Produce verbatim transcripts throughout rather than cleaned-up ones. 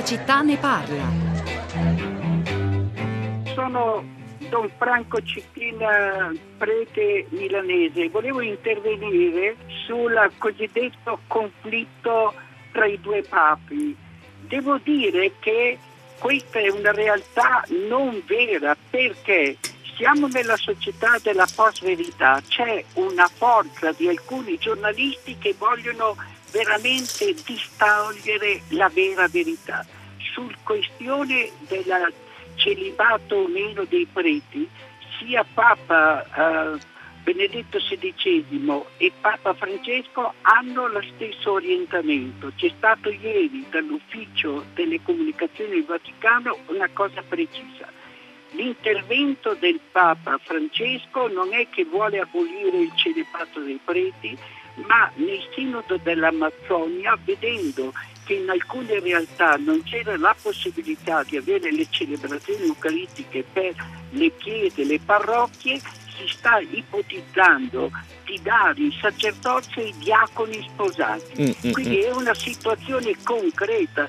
la città ne parla. Sono Don Franco Cicchina, prete milanese. Volevo intervenire sul cosiddetto conflitto tra i due papi. Devo dire che questa è una realtà non vera, perché siamo nella società della post-verità. C'è una forza di alcuni giornalisti che vogliono veramente distogliere la vera verità. Sul questione del celibato o meno dei preti, sia Papa eh, Benedetto sedicesimo e Papa Francesco hanno lo stesso orientamento. C'è stato ieri dall'ufficio delle comunicazioni del Vaticano una cosa precisa. L'intervento del Papa Francesco non è che vuole abolire il celibato dei preti, ma nel sinodo dell'Amazzonia, vedendo che in alcune realtà non c'era la possibilità di avere le celebrazioni eucaristiche per le chiese, le parrocchie, si sta ipotizzando di dare i sacerdoti ai diaconi sposati. Mm, mm, Quindi è una situazione concreta.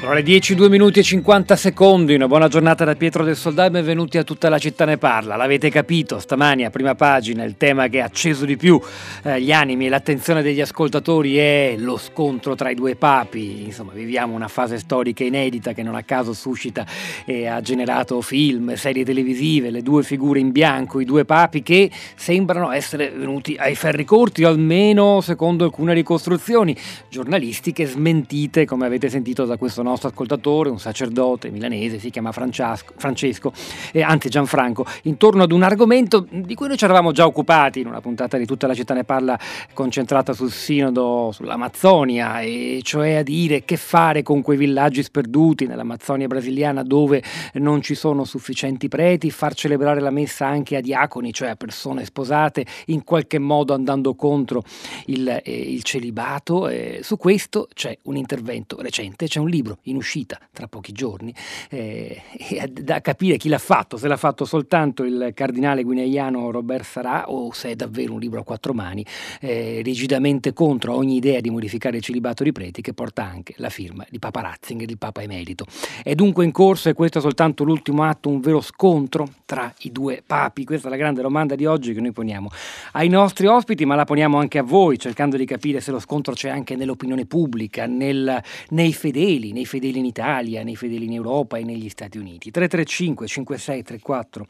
Sono le dieci, due minuti e cinquanta secondi, una buona giornata da Pietro del Soldà e benvenuti a Tutta la città ne parla. L'avete capito, stamani a prima pagina il tema che ha acceso di più eh, gli animi e l'attenzione degli ascoltatori è lo scontro tra i due papi. Insomma, viviamo una fase storica inedita che non a caso suscita e ha generato film, serie televisive, le due figure in bianco, i due papi che sembrano essere venuti ai ferri corti, o almeno secondo alcune ricostruzioni giornalistiche smentite, come avete sentito da questo nostro ascoltatore, un sacerdote milanese, si chiama Francesco, Francesco eh, anzi Gianfranco, intorno ad un argomento di cui noi ci eravamo già occupati in una puntata di Tutta la città ne parla concentrata sul sinodo sull'Amazzonia, e cioè a dire che fare con quei villaggi sperduti nell'Amazzonia brasiliana dove non ci sono sufficienti preti, far celebrare la messa anche a diaconi, cioè a persone sposate, in qualche modo andando contro il, eh, il celibato. Eh, su questo c'è un intervento recente, c'è un libro in uscita tra pochi giorni, eh, e da capire chi l'ha fatto, se l'ha fatto soltanto il cardinale guineano Robert Sarah o se è davvero un libro a quattro mani, eh, rigidamente contro ogni idea di modificare il celibato dei preti, che porta anche la firma di Papa Ratzinger, il Papa Emerito. È dunque in corso, e questo è soltanto l'ultimo atto, un vero scontro tra i due papi. Questa è la grande domanda di oggi che noi poniamo ai nostri ospiti, ma la poniamo anche a voi, cercando di capire se lo scontro c'è anche nell'opinione pubblica, nel, nei fedeli, nei fedeli fedeli in Italia, nei fedeli in Europa e negli Stati Uniti. tre tre cinque cinque sei tre quattro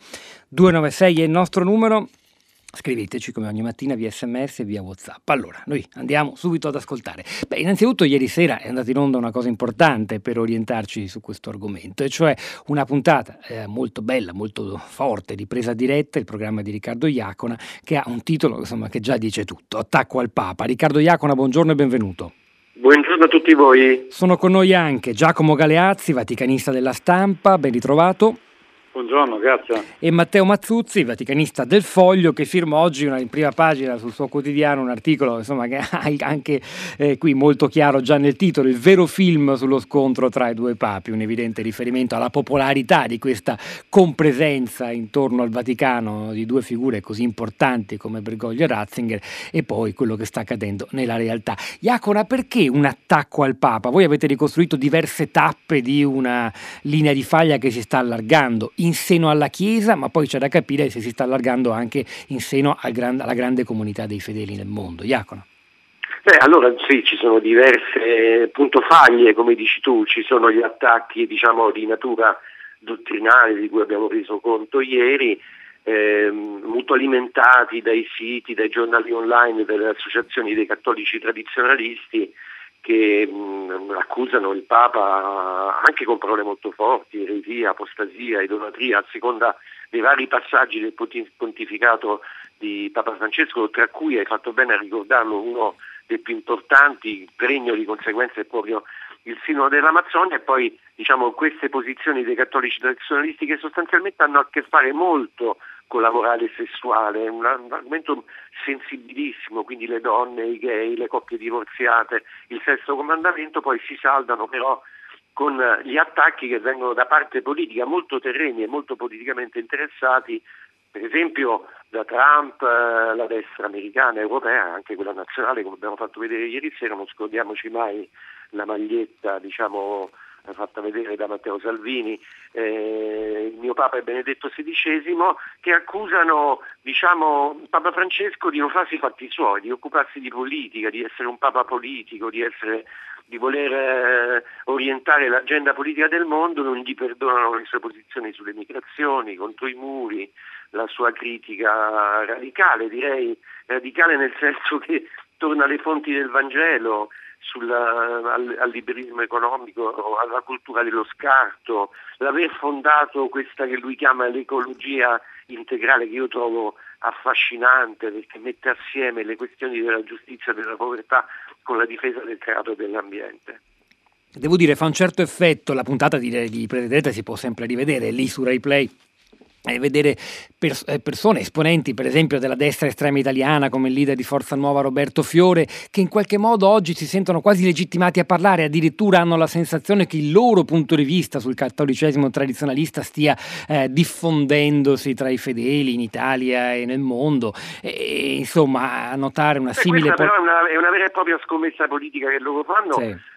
due nove sei è il nostro numero. Scriveteci come ogni mattina via sms e via WhatsApp. Allora, noi andiamo subito ad ascoltare. Beh, innanzitutto ieri sera è andata in onda una cosa importante per orientarci su questo argomento, e cioè una puntata eh, molto bella, molto forte, di Presa diretta, il programma di Riccardo Iacona, che ha un titolo insomma che già dice tutto: Attacco al Papa. Riccardo Iacona, buongiorno e benvenuto. Buongiorno a tutti voi. Sono con noi anche Giacomo Galeazzi, vaticanista della Stampa, ben ritrovato. Buongiorno, grazie. E Matteo Mazzuzzi, vaticanista del Foglio, che firma oggi una, in prima pagina sul suo quotidiano un articolo insomma, che ha anche eh, qui molto chiaro già nel titolo, il vero film sullo scontro tra i due papi, un evidente riferimento alla popolarità di questa compresenza intorno al Vaticano di due figure così importanti come Bergoglio e Ratzinger, e poi quello che sta accadendo nella realtà. Iacona, perché un attacco al Papa? Voi avete ricostruito diverse tappe di una linea di faglia che si sta allargando in seno alla Chiesa, ma poi c'è da capire se si sta allargando anche in seno al gran, alla grande comunità dei fedeli nel mondo. Iacona. Beh, allora sì, ci sono diverse punto faglie, come dici tu. Ci sono gli attacchi, diciamo, di natura dottrinale di cui abbiamo reso conto ieri, eh, molto alimentati dai siti, dai giornali online, dalle associazioni dei cattolici tradizionalisti, che mh, accusano il Papa anche con parole molto forti, eresia, apostasia, idolatria, a seconda dei vari passaggi del pontificato di Papa Francesco, tra cui, hai fatto bene a ricordarlo, uno dei più importanti, pregno di conseguenze, è proprio il Sinodo dell'Amazzonia. E poi, diciamo, queste posizioni dei cattolici tradizionalisti che sostanzialmente hanno a che fare molto con la morale sessuale, è un argomento sensibilissimo, quindi le donne, i gay, le coppie divorziate, il sesto comandamento. Poi si saldano però con gli attacchi che vengono da parte politica, molto terreni e molto politicamente interessati, per esempio da Trump, eh, la destra americana, europea, anche quella nazionale, come abbiamo fatto vedere ieri sera, non scordiamoci mai la maglietta, diciamo, fatta vedere da Matteo Salvini, eh, il mio Papa è Benedetto sedicesimo, che accusano, diciamo, Papa Francesco di non farsi i fatti suoi, di occuparsi di politica, di essere un Papa politico, di essere, di voler eh, orientare l'agenda politica del mondo. Non gli perdonano le sue posizioni sulle migrazioni, contro i muri, la sua critica radicale, direi radicale nel senso che torna alle fonti del Vangelo, sulla, al, al liberismo economico, alla cultura dello scarto, l'aver fondato questa che lui chiama l'ecologia integrale, che io trovo affascinante perché mette assieme le questioni della giustizia e della povertà con la difesa del creato e dell'ambiente. Devo dire, fa un certo effetto la puntata di, di Prededetta, si può sempre rivedere lì su RaiPlay, e vedere pers- persone, esponenti per esempio della destra estrema italiana come il leader di Forza Nuova Roberto Fiore, che in qualche modo oggi si sentono quasi legittimati a parlare, addirittura hanno la sensazione che il loro punto di vista sul cattolicesimo tradizionalista stia eh, diffondendosi tra i fedeli in Italia e nel mondo, e, e insomma a notare una Beh, simile... Questa por- però è una, è una vera e propria scommessa politica che loro fanno, sì.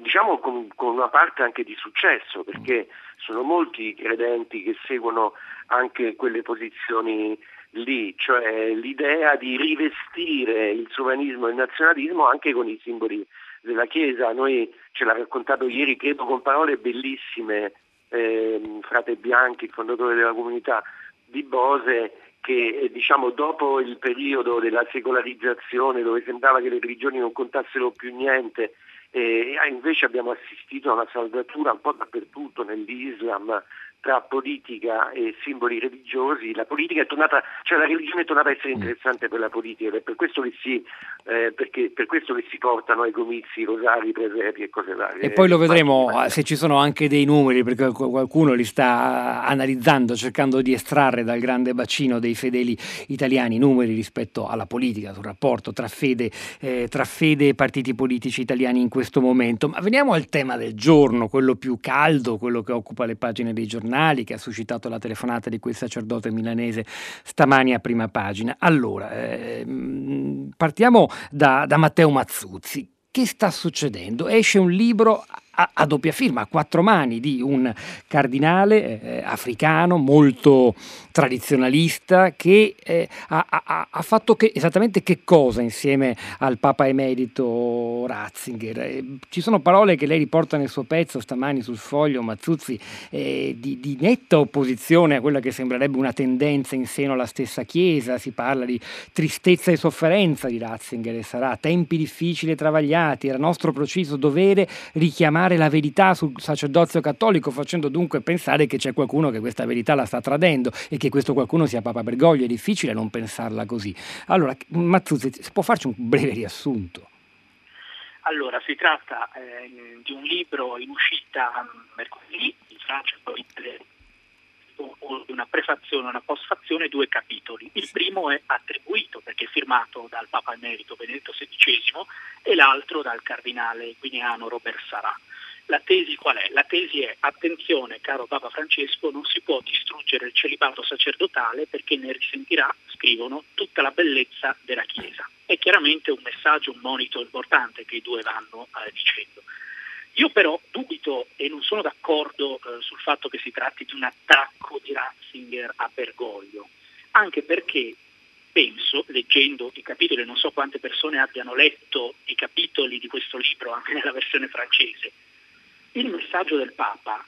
Diciamo con, con una parte anche di successo, perché sono molti i credenti che seguono anche quelle posizioni lì, cioè l'idea di rivestire il sovranismo e il nazionalismo anche con i simboli della Chiesa. Noi ce l'ha raccontato ieri, credo con parole bellissime, eh, fratel Bianchi, il fondatore della comunità di Bose, che diciamo dopo il periodo della secolarizzazione dove sembrava che le religioni non contassero più niente, e invece abbiamo assistito a una saldatura un po' dappertutto nell'Islam tra politica e simboli religiosi. La politica è tornata, cioè la religione è tornata a essere interessante per la politica, ed è per questo che si eh, perché per questo che si portano ai comizi rosari, presepi e cose varie. E poi lo vedremo se ci sono anche dei numeri, perché qualcuno li sta analizzando, cercando di estrarre dal grande bacino dei fedeli italiani numeri rispetto alla politica, sul rapporto tra fede eh, tra fede e partiti politici italiani in questo momento. Ma veniamo al tema del giorno, quello più caldo, quello che occupa le pagine dei giornali, che ha suscitato la telefonata di quel sacerdote milanese stamani a prima pagina. Allora, eh, partiamo da, da Matteo Mazzuzzi. Che sta succedendo? Esce un libro a, a doppia firma, a quattro mani, di un cardinale eh, africano molto tradizionalista che eh, ha, ha, ha fatto che, esattamente che cosa insieme al Papa Emerito Ratzinger? Eh, ci sono parole che lei riporta nel suo pezzo stamani sul Foglio, Mazzuzzi, eh, di, di netta opposizione a quella che sembrerebbe una tendenza in seno alla stessa Chiesa. Si parla di tristezza e sofferenza di Ratzinger e Sarà, tempi difficili e travagliati. Era nostro preciso dovere richiamare la verità sul sacerdozio cattolico, facendo dunque pensare che c'è qualcuno che questa verità la sta tradendo, e che questo qualcuno sia Papa Bergoglio. È difficile non pensarla così. Allora, Mazzuzzi, si può farci un breve riassunto? Allora, si tratta eh, di un libro in uscita mercoledì in Francia, poi di una prefazione, una postfazione, due capitoli. Il primo è attribuito, perché è firmato dal Papa Emerito Benedetto sedicesimo, e l'altro dal cardinale guineano Robert Sarah. La tesi qual è? La tesi è: attenzione caro Papa Francesco, non si può distruggere il celibato sacerdotale perché ne risentirà, scrivono, tutta la bellezza della Chiesa. È chiaramente un messaggio, un monito importante che i due vanno eh, dicendo. Io però dubito e non sono d'accordo eh, sul fatto che si tratti di un attacco di Ratzinger a Bergoglio, anche perché penso, leggendo i capitoli, non so quante persone abbiano letto i capitoli di questo libro anche nella versione francese, il messaggio del Papa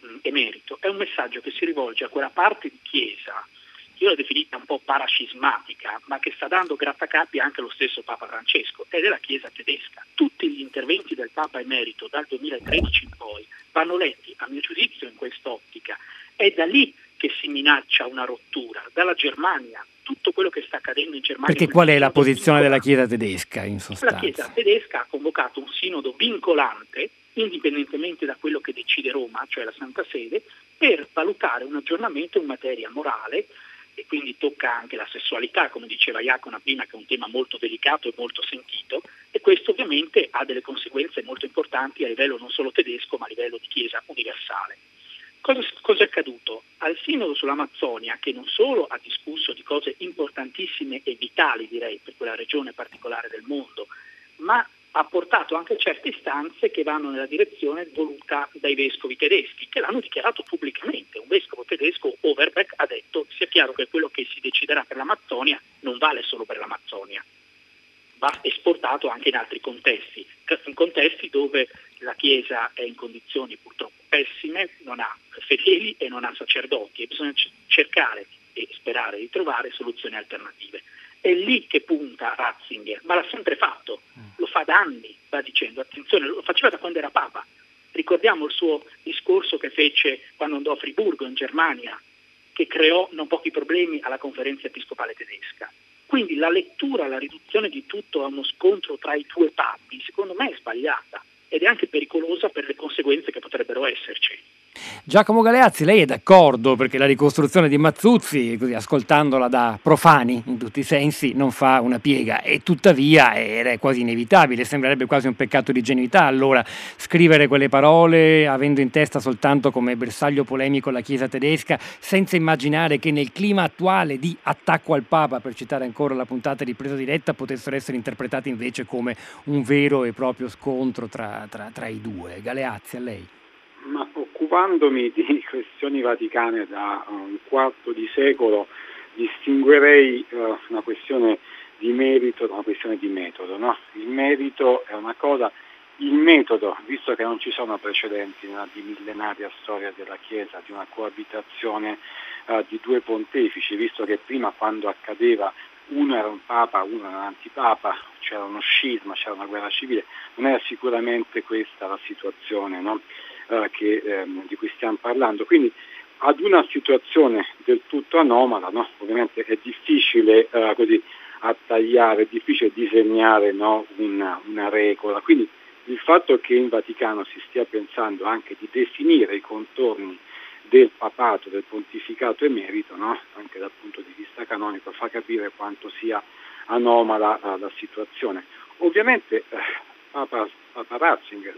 mh, emerito è un messaggio che si rivolge a quella parte di Chiesa, io l'ho definita un po' parascismatica, ma che sta dando grattacapi anche lo stesso Papa Francesco, ed è la Chiesa tedesca. Tutti gli interventi del Papa Emerito dal duemilatredici in poi vanno letti, a mio giudizio, in quest'ottica. È da lì che si minaccia una rottura, dalla Germania, tutto quello che sta accadendo in Germania. Perché qual è la posizione della Chiesa tedesca, in sostanza? La Chiesa tedesca ha convocato un sinodo vincolante, indipendentemente da quello che decide Roma, cioè la Santa Sede, per valutare un aggiornamento in materia morale, e quindi tocca anche la sessualità, come diceva Iacona prima, che è un tema molto delicato e molto sentito, e questo ovviamente ha delle conseguenze molto importanti a livello non solo tedesco ma a livello di Chiesa universale. Cosa, cosa è accaduto? al Sinodo sull'Amazzonia, che non solo ha discusso di cose importantissime e vitali, direi, per quella regione particolare del mondo, ma ha portato anche certe istanze che vanno nella direzione voluta dai vescovi tedeschi, che l'hanno dichiarato pubblicamente. Un vescovo tedesco, Overbeck, ha detto: sia chiaro che quello che si deciderà per l'Amazzonia non vale solo per l'Amazzonia, va esportato anche in altri contesti, in contesti dove la Chiesa è in condizioni purtroppo pessime, non ha fedeli e non ha sacerdoti, e bisogna cercare e sperare di trovare soluzioni alternative. È lì che punta Ratzinger, ma l'ha sempre fatto, lo fa da anni, va dicendo, attenzione, lo faceva da quando era Papa. Ricordiamo il suo discorso che fece quando andò a Friburgo in Germania, che creò non pochi problemi alla conferenza episcopale tedesca. Quindi la lettura, la riduzione di tutto a uno scontro tra i due papi, secondo me è sbagliata ed è anche pericolosa per le conseguenze che potrebbero esserci. Giacomo Galeazzi, lei è d'accordo, perché la ricostruzione di Mazzuzzi, così ascoltandola da profani in tutti i sensi, non fa una piega, e tuttavia era quasi inevitabile, sembrerebbe quasi un peccato di genuinità allora scrivere quelle parole avendo in testa soltanto come bersaglio polemico la Chiesa tedesca, senza immaginare che nel clima attuale di attacco al Papa, per citare ancora la puntata di Presa Diretta, potessero essere interpretate invece come un vero e proprio scontro tra, tra, tra i due. Galeazzi, a lei. Ma occupandomi di questioni vaticane da un quarto di secolo, distinguerei uh, una questione di merito da una questione di metodo, no? Il merito è una cosa, il metodo, visto che non ci sono precedenti nella di millenaria storia della Chiesa, di una coabitazione uh, di due pontefici, visto che prima, quando accadeva, uno era un papa, uno era un antipapa, c'era uno scisma, c'era una guerra civile, non era sicuramente questa la situazione, no? Che, ehm, di cui stiamo parlando. Quindi ad una situazione del tutto anomala, no? Ovviamente è difficile eh, così attagliare, è difficile disegnare, no? una, una regola. Quindi il fatto che in Vaticano si stia pensando anche di definire i contorni del papato, del pontificato emerito, no? Anche dal punto di vista canonico, fa capire quanto sia anomala eh, la situazione. Ovviamente eh, Papa, Papa Ratzinger,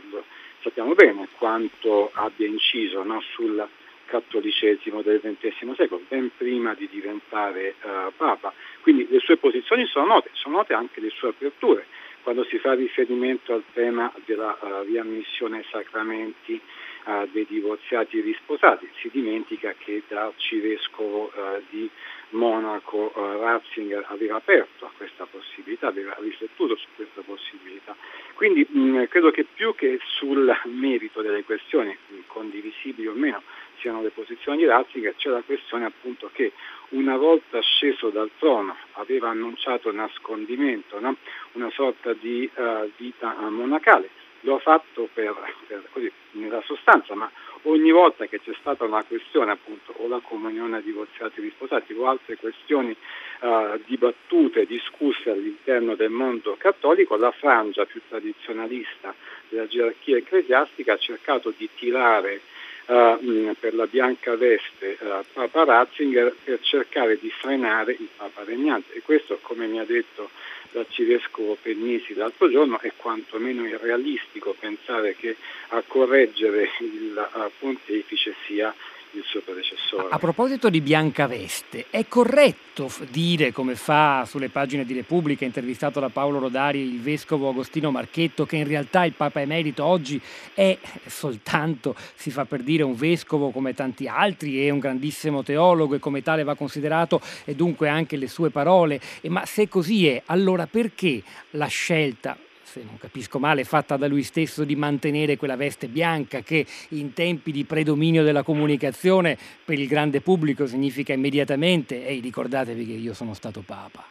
sappiamo bene quanto abbia inciso, no, sul cattolicesimo del ventesimo secolo, ben prima di diventare uh, Papa. Quindi le sue posizioni sono note, sono note anche le sue aperture, quando si fa riferimento al tema della uh, riammissione ai sacramenti uh, dei divorziati e risposati. Si dimentica che da arcivescovo uh, di Monaco uh, Ratzinger aveva aperto a questa possibilità, aveva riflettuto su questa possibilità. Quindi mh, credo che più che sul merito delle questioni, condivisibili o meno, siano le posizioni di Ratzinger, c'è la questione appunto che una volta sceso dal trono aveva annunciato nascondimento, no? Una sorta di uh, vita monacale. Lo ha fatto per, per così, nella sostanza, ma ogni volta che c'è stata una questione, appunto, o la comunione a divorziati e risposati o altre questioni eh, dibattute, discusse all'interno del mondo cattolico, la frangia più tradizionalista della gerarchia ecclesiastica ha cercato di tirare eh, mh, per la bianca veste eh, Papa Ratzinger per cercare di frenare il Papa regnante, e questo, come mi ha detto l'arcivescovo Pennisi l'altro giorno, è quantomeno irrealistico pensare che a correggere il pontefice sia il suo predecessore. A proposito di biancaveste, è corretto dire, come fa sulle pagine di Repubblica, intervistato da Paolo Rodari, il vescovo Agostino Marchetto, che in realtà il Papa Emerito oggi è soltanto, si fa per dire, un vescovo come tanti altri, è un grandissimo teologo e come tale va considerato, e dunque anche le sue parole. E ma se così è, allora perché la scelta, se non capisco male, fatta da lui stesso di mantenere quella veste bianca, che in tempi di predominio della comunicazione per il grande pubblico significa immediatamente «Ehi, ricordatevi che io sono stato Papa»?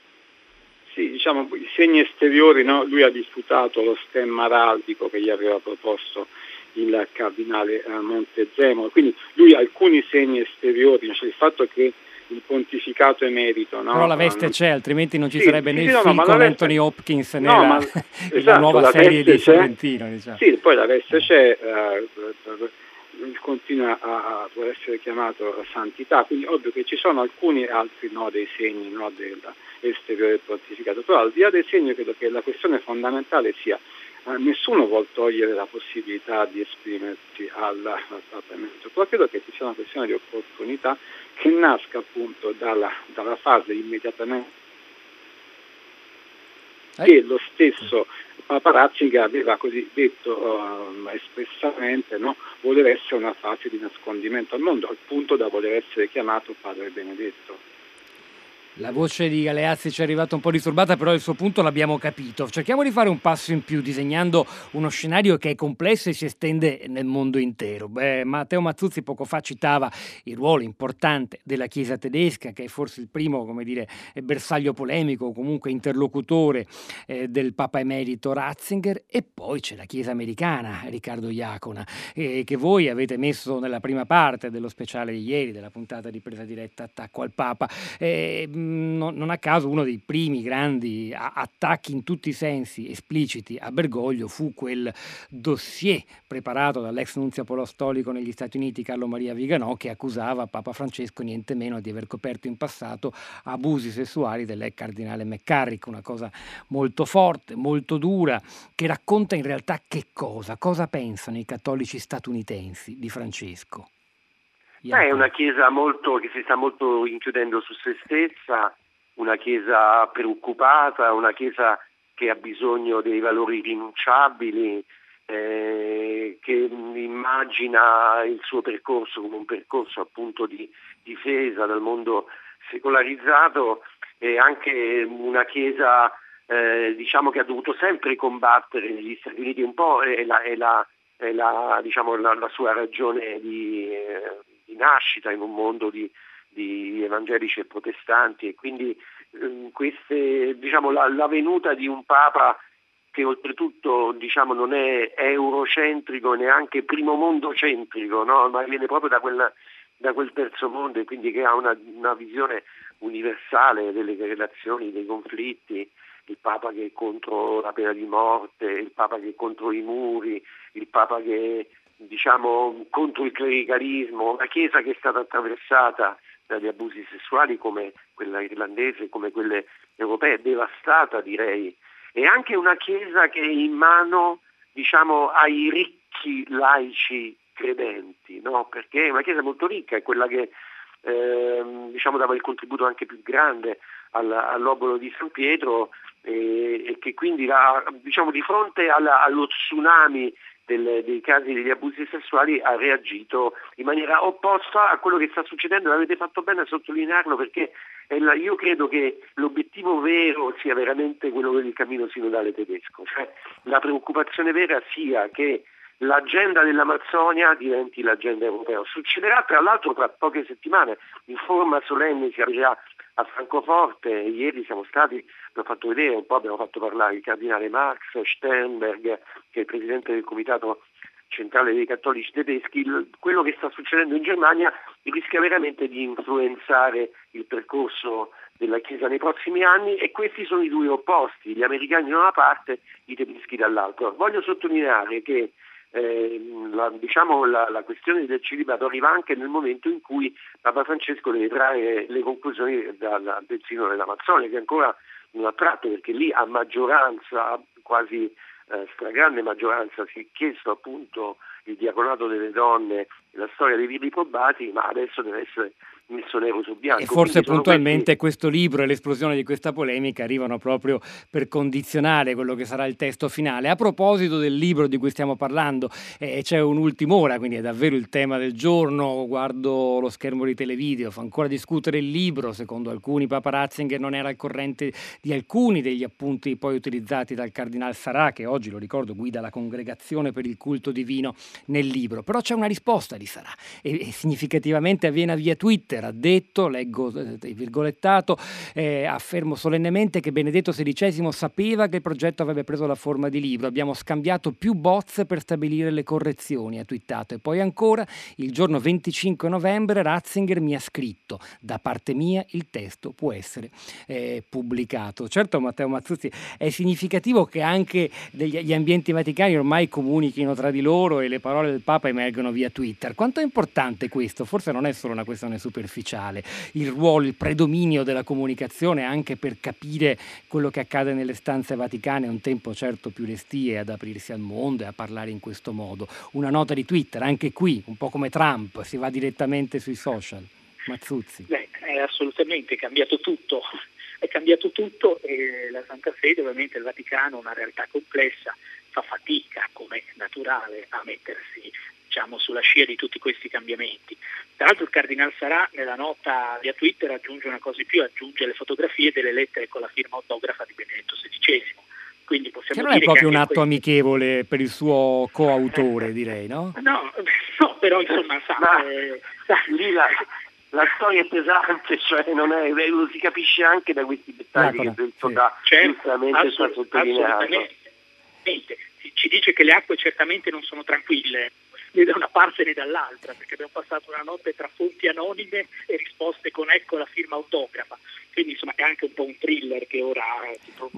Sì, diciamo, i segni esteriori, no? Lui ha disputato lo stemma araldico che gli aveva proposto il cardinale Montezemolo, quindi lui ha alcuni segni esteriori, cioè il fatto che il pontificato emerito, no? Però la veste c'è, altrimenti non ci sì, sarebbe sì, né il no, film con veste... Anthony Hopkins né no, la... Ma... la esatto, nuova la serie di Sorrentino, diciamo. Sì, poi la veste c'è, eh, continua a, a essere chiamato santità, quindi ovvio che ci sono alcuni altri no, dei segni no, dell'esteriore del pontificato, però al di là dei segni credo che la questione fondamentale sia eh, nessuno vuol togliere la possibilità di esprimersi al, al Parlamento, però credo che ci sia una questione di opportunità che nasca appunto dalla, dalla fase immediatamente che lo stesso Papa Ratzinger aveva così detto um, espressamente, no? Voleva essere una fase di nascondimento al mondo, al punto da voler essere chiamato Padre Benedetto. La voce di Galeazzi ci è arrivata un po' disturbata, però il suo punto l'abbiamo capito. Cerchiamo di fare un passo in più, disegnando uno scenario che è complesso e si estende nel mondo intero. Beh, Matteo Mazzuzzi poco fa citava il ruolo importante della Chiesa tedesca, che è forse il primo, come dire, bersaglio polemico, o comunque interlocutore eh, del Papa Emerito Ratzinger, e poi c'è la Chiesa americana, Riccardo Iacona, eh, che voi avete messo nella prima parte dello speciale di ieri, della puntata di presa diretta Attacco al Papa. Eh, Non a caso uno dei primi grandi attacchi in tutti i sensi espliciti a Bergoglio fu quel dossier preparato dall'ex nunzio apostolico negli Stati Uniti Carlo Maria Viganò, che accusava Papa Francesco niente meno di aver coperto in passato abusi sessuali dell'ex cardinale McCarrick, una cosa molto forte, molto dura, che racconta in realtà che cosa, cosa pensano i cattolici statunitensi di Francesco. Beh, è una chiesa molto, che si sta molto inchiudendo su se stessa, una chiesa preoccupata, una chiesa che ha bisogno dei valori rinunciabili, eh, che immagina il suo percorso come un percorso appunto di difesa dal mondo secolarizzato, e anche una chiesa eh, diciamo che ha dovuto sempre combattere negli Stati Uniti un po', è la, è la, è la, diciamo, la, la sua ragione di... Eh, di nascita in un mondo di, di evangelici e protestanti, e quindi eh, queste, diciamo, la, la venuta di un Papa che oltretutto, diciamo, non è eurocentrico, neanche primo mondo centrico, no? Ma viene proprio da, quella, da quel terzo mondo, e quindi che ha una, una visione universale delle relazioni, dei conflitti, il Papa che è contro la pena di morte, il Papa che è contro i muri, il Papa che diciamo contro il clericalismo, una chiesa che è stata attraversata dagli abusi sessuali come quella irlandese, come quelle europee, devastata direi, e anche una chiesa che è in mano, diciamo, ai ricchi laici credenti, no? Perché è una chiesa molto ricca, è quella che eh, diciamo dava il contributo anche più grande all'obolo di San Pietro, eh, e che quindi la, diciamo, di fronte alla, allo tsunami Del, dei casi degli abusi sessuali ha reagito in maniera opposta a quello che sta succedendo, e avete fatto bene a sottolinearlo, perché è la, io credo che l'obiettivo vero sia veramente quello del cammino sinodale tedesco, cioè la preoccupazione vera sia che l'agenda dell'Amazzonia diventi l'agenda europea. Succederà tra l'altro tra poche settimane, in forma solenne si aprirà a Francoforte, ieri siamo stati, l'ho fatto vedere un po', abbiamo fatto parlare il cardinale Marx, Steinberg, che è il presidente del Comitato Centrale dei Cattolici Tedeschi. Quello che sta succedendo in Germania rischia veramente di influenzare il percorso della Chiesa nei prossimi anni, e questi sono i due opposti, gli americani da una parte, i tedeschi dall'altra. Voglio sottolineare che Eh, la, diciamo la, la questione del celibato arriva anche nel momento in cui Papa Francesco deve trarre le conclusioni dal, del Sinodo dell'Amazzonia, che ancora non ha tratto, perché lì a maggioranza, quasi eh, stragrande maggioranza, si è chiesto appunto il diaconato delle donne, la storia dei libri probati, ma adesso deve essere messo nero su bianco. E forse puntualmente questi... questo libro e l'esplosione di questa polemica arrivano proprio per condizionare quello che sarà il testo finale. A proposito del libro di cui stiamo parlando, eh, c'è un'ultima ora, quindi è davvero il tema del giorno, guardo lo schermo di televideo, fa ancora discutere il libro, secondo alcuni Papa Ratzinger non era al corrente di alcuni degli appunti poi utilizzati dal cardinale Sarah, che oggi, lo ricordo, guida la congregazione per il culto divino, nel libro. Però c'è una risposta di Sarah, e, e significativamente avviene via Twitter. Ha detto, leggo il virgolettato, eh, affermo solennemente che Benedetto sedicesimo sapeva che il progetto avrebbe preso la forma di libro, abbiamo scambiato più bozze per stabilire le correzioni, ha twittato. E poi ancora, il giorno venticinque novembre Ratzinger mi ha scritto, da parte mia il testo può essere eh, pubblicato. Certo, Matteo Mazzuzzi, è significativo che anche degli, gli ambienti vaticani ormai comunichino tra di loro, e le parole del Papa emergono via Twitter. Quanto è importante questo? Forse non è solo una questione superiore superficiale, il ruolo, il predominio della comunicazione anche per capire quello che accade nelle stanze vaticane, un tempo certo più restie ad aprirsi al mondo e a parlare in questo modo. Una nota di Twitter, anche qui, un po' come Trump, si va direttamente sui social. Mazzuzzi. Beh, è assolutamente cambiato tutto, è cambiato tutto e la Santa Sede, ovviamente il Vaticano, una realtà complessa, fa fatica, come è naturale, a mettersi, diciamo, sulla scia di tutti questi cambiamenti. Tra l'altro il Cardinale Sarah nella nota via Twitter aggiunge una cosa in più, aggiunge le fotografie delle lettere con la firma autografa di Benedetto sedicesimo. Quindi possiamo che non dire è proprio che un atto questo... amichevole per il suo coautore, direi, no? No, no, però insomma, sa, ma, eh, sa lì la, la storia è pesante, cioè non è, lo si capisce anche da questi dettagli che penso sì. da certo, assolut- sottolineato. Assolutamente, ci dice che le acque certamente non sono tranquille, né da una parte né dall'altra, perché abbiamo passato una notte tra fonti anonime e risposte con ecco la firma autografa. Quindi insomma è anche un po' un thriller che ora...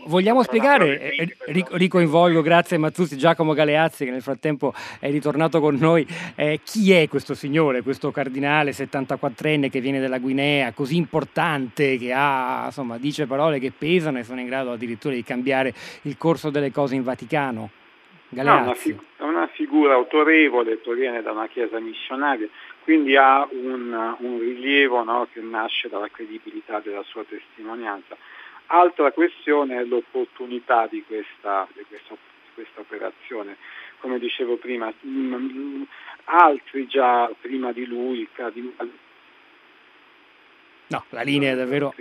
Vogliamo spiegare, eh, ricoinvolgo, grazie a Mazzuzzi, Giacomo Galeazzi che nel frattempo è ritornato con noi, eh, chi è questo signore, questo cardinale settantaquattrenne che viene dalla Guinea, così importante, che ha, insomma, dice parole che pesano e sono in grado addirittura di cambiare il corso delle cose in Vaticano? Galeazzi. No, una fig- una figura autorevole, proviene da una chiesa missionaria, quindi ha un, un rilievo, no, che nasce dalla credibilità della sua testimonianza. Altra questione è l'opportunità di questa, di questa, di questa operazione. Come dicevo prima, mh, altri già prima di lui, cardinali, no, la linea è davvero...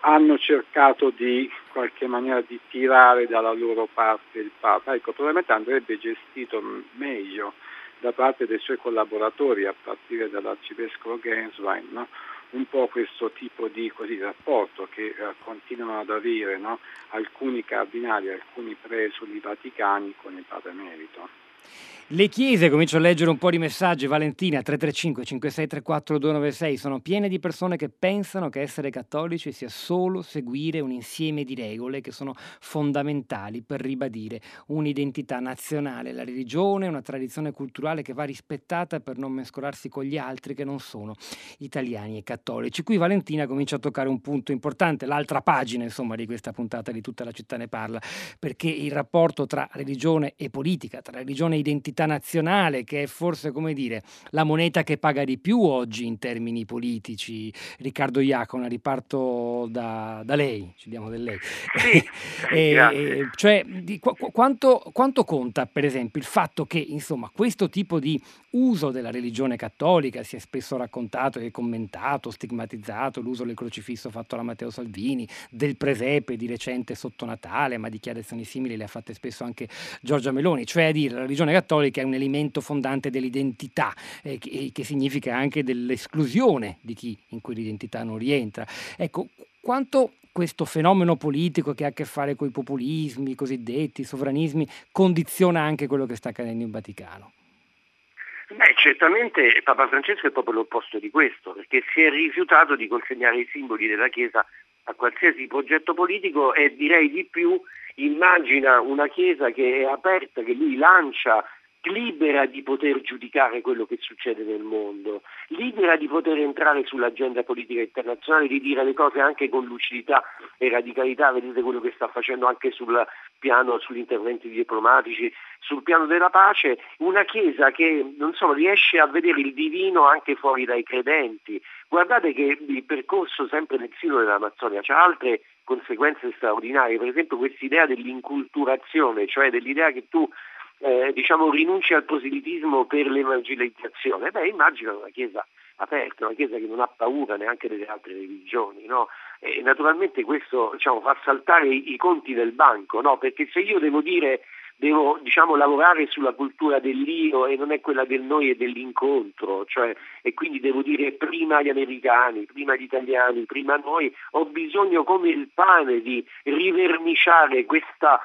hanno cercato di in qualche maniera di tirare dalla loro parte il Papa. Ecco, probabilmente andrebbe gestito meglio da parte dei suoi collaboratori, a partire dall'arcivescovo Genswein, no? Un po' questo tipo di così, rapporto che eh, continuano ad avere, no? Alcuni cardinali, alcuni presidi vaticani con il Papa Emerito. Le chiese, comincio a leggere un po' di messaggi, Valentina, tre tre cinque cinque sei tre quattro due nove sei, sono piene di persone che pensano che essere cattolici sia solo seguire un insieme di regole che sono fondamentali per ribadire un'identità nazionale. La religione è una tradizione culturale che va rispettata per non mescolarsi con gli altri che non sono italiani e cattolici. Qui Valentina comincia a toccare un punto importante, l'altra pagina, insomma, di questa puntata di Tutta la città ne parla, perché il rapporto tra religione e politica, tra religione e identità nazionale, che è forse, come dire, la moneta che paga di più oggi in termini politici. Riccardo Iacona, riparto da, da lei, ci diamo del lei. Sì, e, cioè, di, qu- quanto, quanto conta, per esempio, il fatto che, insomma, questo tipo di uso della religione cattolica si è spesso raccontato e commentato, stigmatizzato, l'uso del crocifisso fatto da Matteo Salvini, del presepe di recente sotto Natale, ma dichiarazioni simili le ha fatte spesso anche Giorgia Meloni, cioè a dire la religione cattolica che è un elemento fondante dell'identità, eh, che, che significa anche dell'esclusione di chi in quell'identità non rientra. Ecco, quanto questo fenomeno politico che ha a che fare con i populismi cosiddetti, i sovranismi, condiziona anche quello che sta accadendo in Vaticano? Beh, certamente Papa Francesco è proprio l'opposto di questo, perché si è rifiutato di consegnare i simboli della Chiesa a qualsiasi progetto politico e direi di più, immagina una Chiesa che è aperta, che lui lancia, libera di poter giudicare quello che succede nel mondo, libera di poter entrare sull'agenda politica internazionale, di dire le cose anche con lucidità e radicalità. Vedete quello che sta facendo anche sul piano, sugli interventi diplomatici, sul piano della pace, una Chiesa che non so, riesce a vedere il divino anche fuori dai credenti. Guardate che il percorso sempre nel sino dell'Amazzonia c'ha altre conseguenze straordinarie, per esempio quest'idea dell'inculturazione, cioè dell'idea che tu Eh, diciamo rinuncia al proselitismo per l'evangelizzazione. Beh, immagina una Chiesa aperta, una Chiesa che non ha paura neanche delle altre religioni, no? E naturalmente questo, diciamo, fa saltare i, i conti del banco, no? Perché se io devo dire, devo, diciamo, lavorare sulla cultura dell'io e non è quella del noi e dell'incontro, cioè, e quindi devo dire prima gli americani, prima gli italiani, prima noi, ho bisogno come il pane di riverniciare questa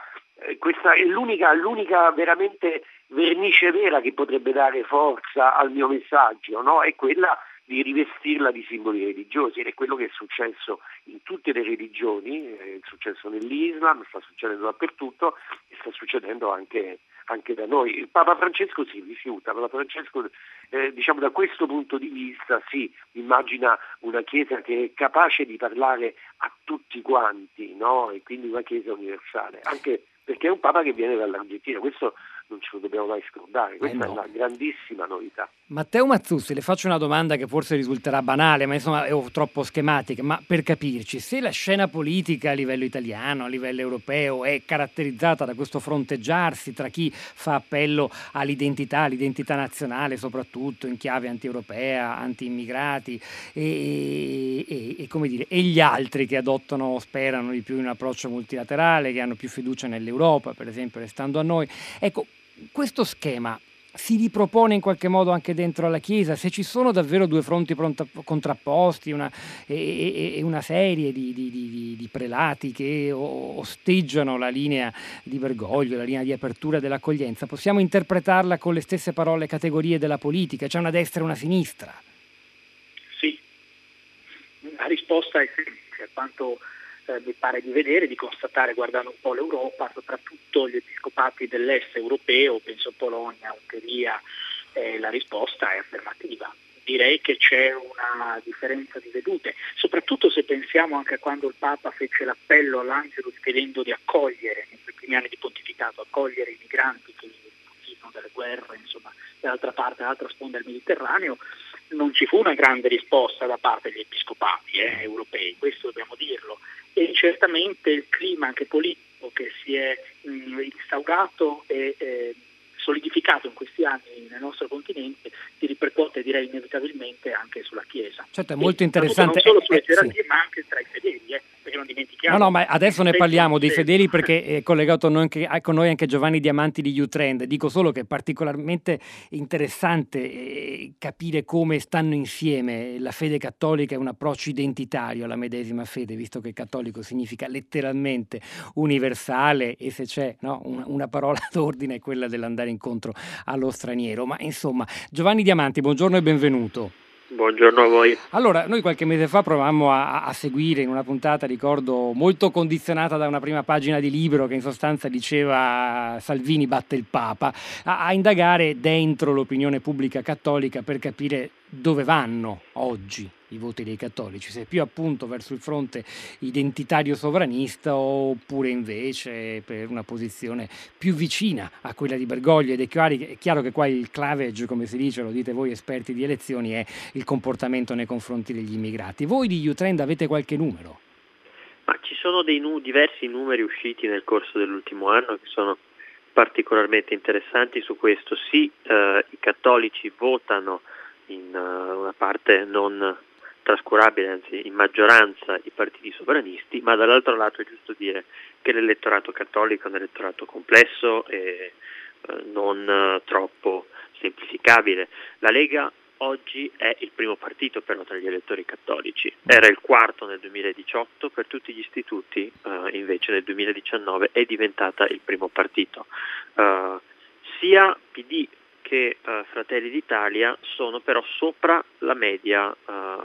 Questa è l'unica, l'unica veramente vernice vera che potrebbe dare forza al mio messaggio, no? È quella di rivestirla di simboli religiosi, ed è quello che è successo in tutte le religioni, è successo nell'Islam, sta succedendo dappertutto e sta succedendo anche anche da noi. Il Papa Francesco si rifiuta, Papa Francesco eh, diciamo da questo punto di vista si sì, immagina una Chiesa che è capace di parlare a tutti quanti, no? E quindi una Chiesa universale, anche perché è un Papa che viene dall'Argentina, questo non ce lo dobbiamo mai scordare, questa eh no. è una grandissima novità. Matteo Mazzuzzi, le faccio una domanda che forse risulterà banale, ma insomma è troppo schematica, ma per capirci, se la scena politica a livello italiano, a livello europeo è caratterizzata da questo fronteggiarsi tra chi fa appello all'identità, all'identità nazionale, soprattutto in chiave anti-europea, anti-immigrati e, e, e, come dire, e gli altri che adottano, sperano di più in un approccio multilaterale, che hanno più fiducia nell'Europa, Europa, per esempio, restando a noi. Ecco, questo schema si ripropone in qualche modo anche dentro alla Chiesa? Se ci sono davvero due fronti contrapposti una, e, e una serie di, di, di, di prelati che osteggiano la linea di Bergoglio, la linea di apertura dell'accoglienza, possiamo interpretarla con le stesse parole e categorie della politica? C'è una destra e una sinistra? Sì. La risposta è semplice, quanto mi pare di vedere, di constatare guardando un po' l'Europa, soprattutto gli episcopati dell'est europeo, penso Polonia, Ungheria, eh, la risposta è affermativa. Direi che c'è una differenza di vedute, soprattutto se pensiamo anche a quando il Papa fece l'appello all'Angelus chiedendo di accogliere, nei primi anni di pontificato, accogliere i migranti che fuggono dalle guerre, insomma, dall'altra parte, dall'altra sponda del Mediterraneo. Non ci fu una grande risposta da parte degli episcopati eh, europei, questo dobbiamo dirlo, e certamente il clima anche politico che si è mh, instaurato e eh, solidificato in questi anni nel nostro continente si ripercuote, direi, inevitabilmente anche sulla Chiesa. Certo, è molto e, interessante. Non solo sulle eh, gerarchie, sì. ma anche tra i fedeli, eh, perché non dimentichiamo. No, no, ma adesso ne parliamo dei fedeli perché è collegato noi anche, con noi anche Giovanni Diamanti di YouTrend. Dico solo che è particolarmente interessante eh, capire come stanno insieme la fede cattolica e un approccio identitario alla medesima fede, visto che cattolico significa letteralmente universale e se c'è no, una, una parola d'ordine è quella dell'andare incontro allo straniero. Ma insomma, Giovanni Diamanti, buongiorno e benvenuto. Buongiorno a voi. Allora, noi qualche mese fa provammo a, a seguire in una puntata, ricordo, molto condizionata da una prima pagina di libro che in sostanza diceva Salvini batte il Papa, a, a indagare dentro l'opinione pubblica cattolica per capire dove vanno oggi i voti dei cattolici, se più appunto verso il fronte identitario sovranista oppure invece per una posizione più vicina a quella di Bergoglio. Ed è chiaro che qua il cleavage, come si dice, lo dite voi esperti di elezioni, è il comportamento nei confronti degli immigrati. Voi di YouTrend avete qualche numero? Ma ci sono dei nu- diversi numeri usciti nel corso dell'ultimo anno che sono particolarmente interessanti su questo. Sì, eh, i cattolici votano in uh, una parte non trascurabile, anzi in maggioranza, i partiti sovranisti, ma dall'altro lato è giusto dire che l'elettorato cattolico è un elettorato complesso e eh, non eh, troppo semplificabile. La Lega oggi è il primo partito però tra gli elettori cattolici, era il quarto nel duemiladiciotto per tutti gli istituti, eh, invece nel duemiladiciannove è diventata il primo partito. Eh, sia P D che eh, Fratelli d'Italia sono però sopra la media eh,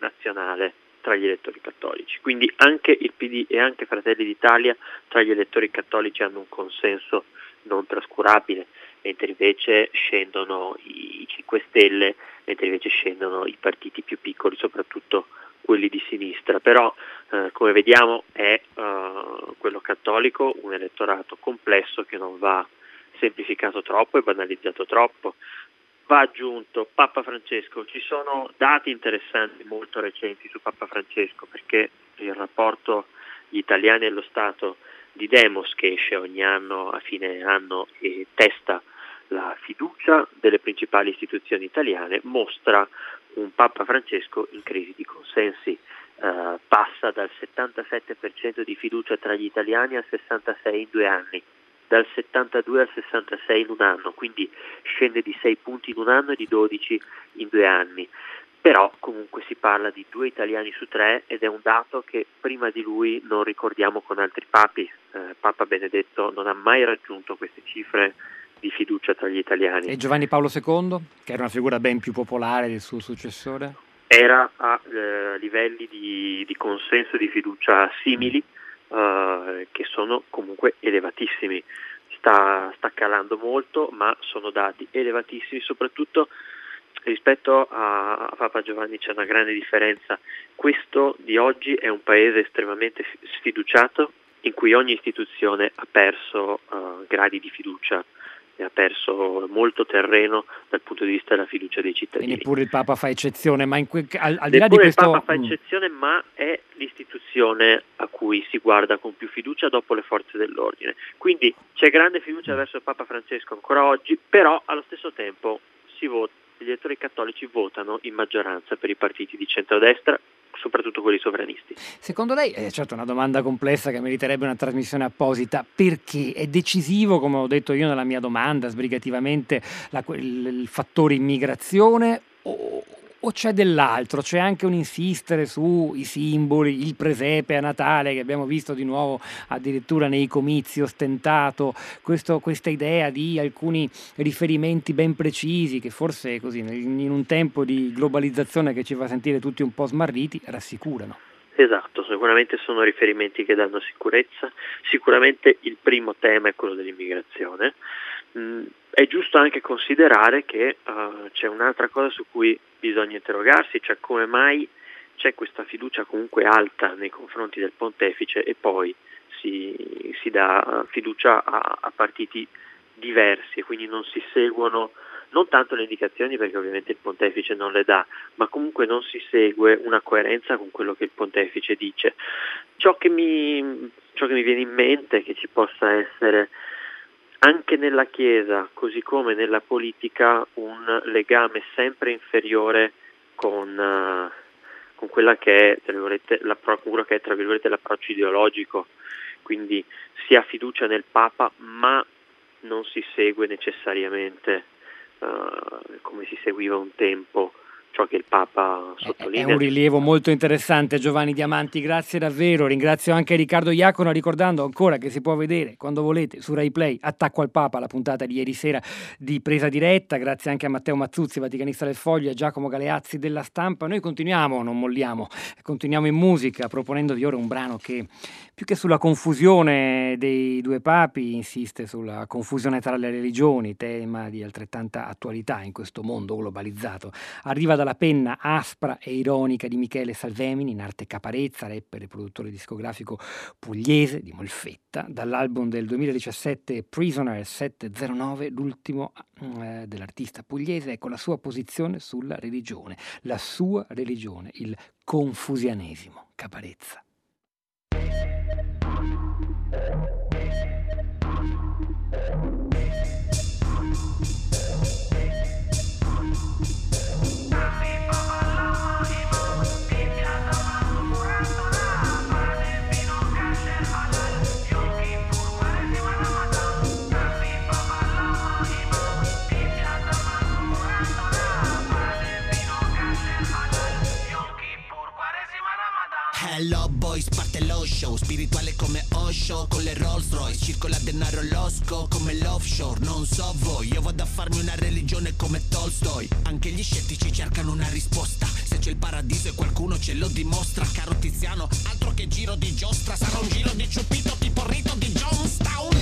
nazionale tra gli elettori cattolici, quindi anche il P D e anche Fratelli d'Italia tra gli elettori cattolici hanno un consenso non trascurabile, mentre invece scendono i cinque Stelle, mentre invece scendono i partiti più piccoli, soprattutto quelli di sinistra. Però eh, come vediamo è eh, quello cattolico un elettorato complesso che non va semplificato troppo e banalizzato troppo. Va aggiunto Papa Francesco, ci sono dati interessanti molto recenti su Papa Francesco, perché il rapporto gli italiani e lo Stato di Demos, che esce ogni anno a fine anno e testa la fiducia delle principali istituzioni italiane, mostra un Papa Francesco in crisi di consensi. Uh, passa dal settantasette per cento di fiducia tra gli italiani al sessantasei in due anni, dal settantadue al sessantasei in un anno, quindi scende di sei punti in un anno e di dodici in due anni. Però comunque si parla di due italiani su tre ed è un dato che prima di lui non ricordiamo con altri papi. Eh, Papa Benedetto non ha mai raggiunto queste cifre di fiducia tra gli italiani. E Giovanni Paolo secondo, che era una figura ben più popolare del suo successore? Era a eh, livelli di, di consenso e di fiducia simili, Uh, che sono comunque elevatissimi. sta, sta calando molto, ma sono dati elevatissimi, soprattutto rispetto a Papa Giovanni c'è una grande differenza. Questo di oggi è un paese estremamente sfiduciato, in cui ogni istituzione ha perso uh, gradi di fiducia e ha perso molto terreno dal punto di vista della fiducia dei cittadini. E neppure il Papa fa eccezione, ma in que- al, al di là di questo... il Papa fa eccezione, ma è l'istituzione a cui si guarda con più fiducia dopo le forze dell'ordine. Quindi c'è grande fiducia verso Papa Francesco ancora oggi, però allo stesso tempo si vota. Gli elettori cattolici votano in maggioranza per i partiti di centrodestra, soprattutto quelli sovranisti. Secondo lei, è certo una domanda complessa che meriterebbe una trasmissione apposita, perché è decisivo, come ho detto io nella mia domanda, sbrigativamente, la, il, il fattore immigrazione o, o c'è dell'altro? C'è anche un insistere sui simboli, il presepe a Natale che abbiamo visto di nuovo addirittura nei comizi ostentato, questo, questa idea di alcuni riferimenti ben precisi che forse così in un tempo di globalizzazione che ci fa sentire tutti un po' smarriti rassicurano. Esatto, sicuramente sono riferimenti che danno sicurezza, sicuramente il primo tema è quello dell'immigrazione. Mm, è giusto anche considerare che uh, c'è un'altra cosa su cui bisogna interrogarsi, cioè come mai c'è questa fiducia comunque alta nei confronti del pontefice e poi si, si dà fiducia a, a partiti diversi e quindi non si seguono non tanto le indicazioni, perché ovviamente il pontefice non le dà, ma comunque non si segue una coerenza con quello che il pontefice dice. Ciò che mi, ciò che mi viene in mente è che ci possa essere anche nella Chiesa, così come nella politica, un legame sempre inferiore con, uh, con quella che è, tra virgolette, l'approccio, che è, tra virgolette, l'approccio ideologico. Quindi si ha fiducia nel Papa, ma non si segue necessariamente uh, come si seguiva un tempo ciò che il Papa sottolinea. È un rilievo molto interessante, Giovanni Diamanti, grazie davvero. Ringrazio anche Riccardo Iacona, ricordando ancora che si può vedere quando volete su Rai Play Attacco al Papa, la puntata di ieri sera di Presa Diretta. Grazie anche a Matteo Mazzuzzi, vaticanista del Foglio, e a Giacomo Galeazzi della Stampa. Noi continuiamo, non molliamo, continuiamo in musica proponendovi ora un brano che più che sulla confusione dei due papi insiste sulla confusione tra le religioni, tema di altrettanta attualità in questo mondo globalizzato. Arriva dalla penna aspra e ironica di Michele Salvemini, in arte Caparezza, rapper e produttore discografico pugliese di Molfetta, dall'album del duemiladiciassette Prisoner sette zero nove, l'ultimo eh, dell'artista pugliese, ecco la sua posizione sulla religione, la sua religione, il confusianesimo. Caparezza. Hello boys, parte lo show, spirituale come Osho, con le Rolls Royce, circola denaro losco come l'offshore, non so voi, io vado a farmi una religione come Tolstoi, anche gli scettici cercano una risposta, se c'è il paradiso e qualcuno ce lo dimostra, caro Tiziano, altro che giro di giostra, sarà un giro di ciupito tipo rito di Jonestown,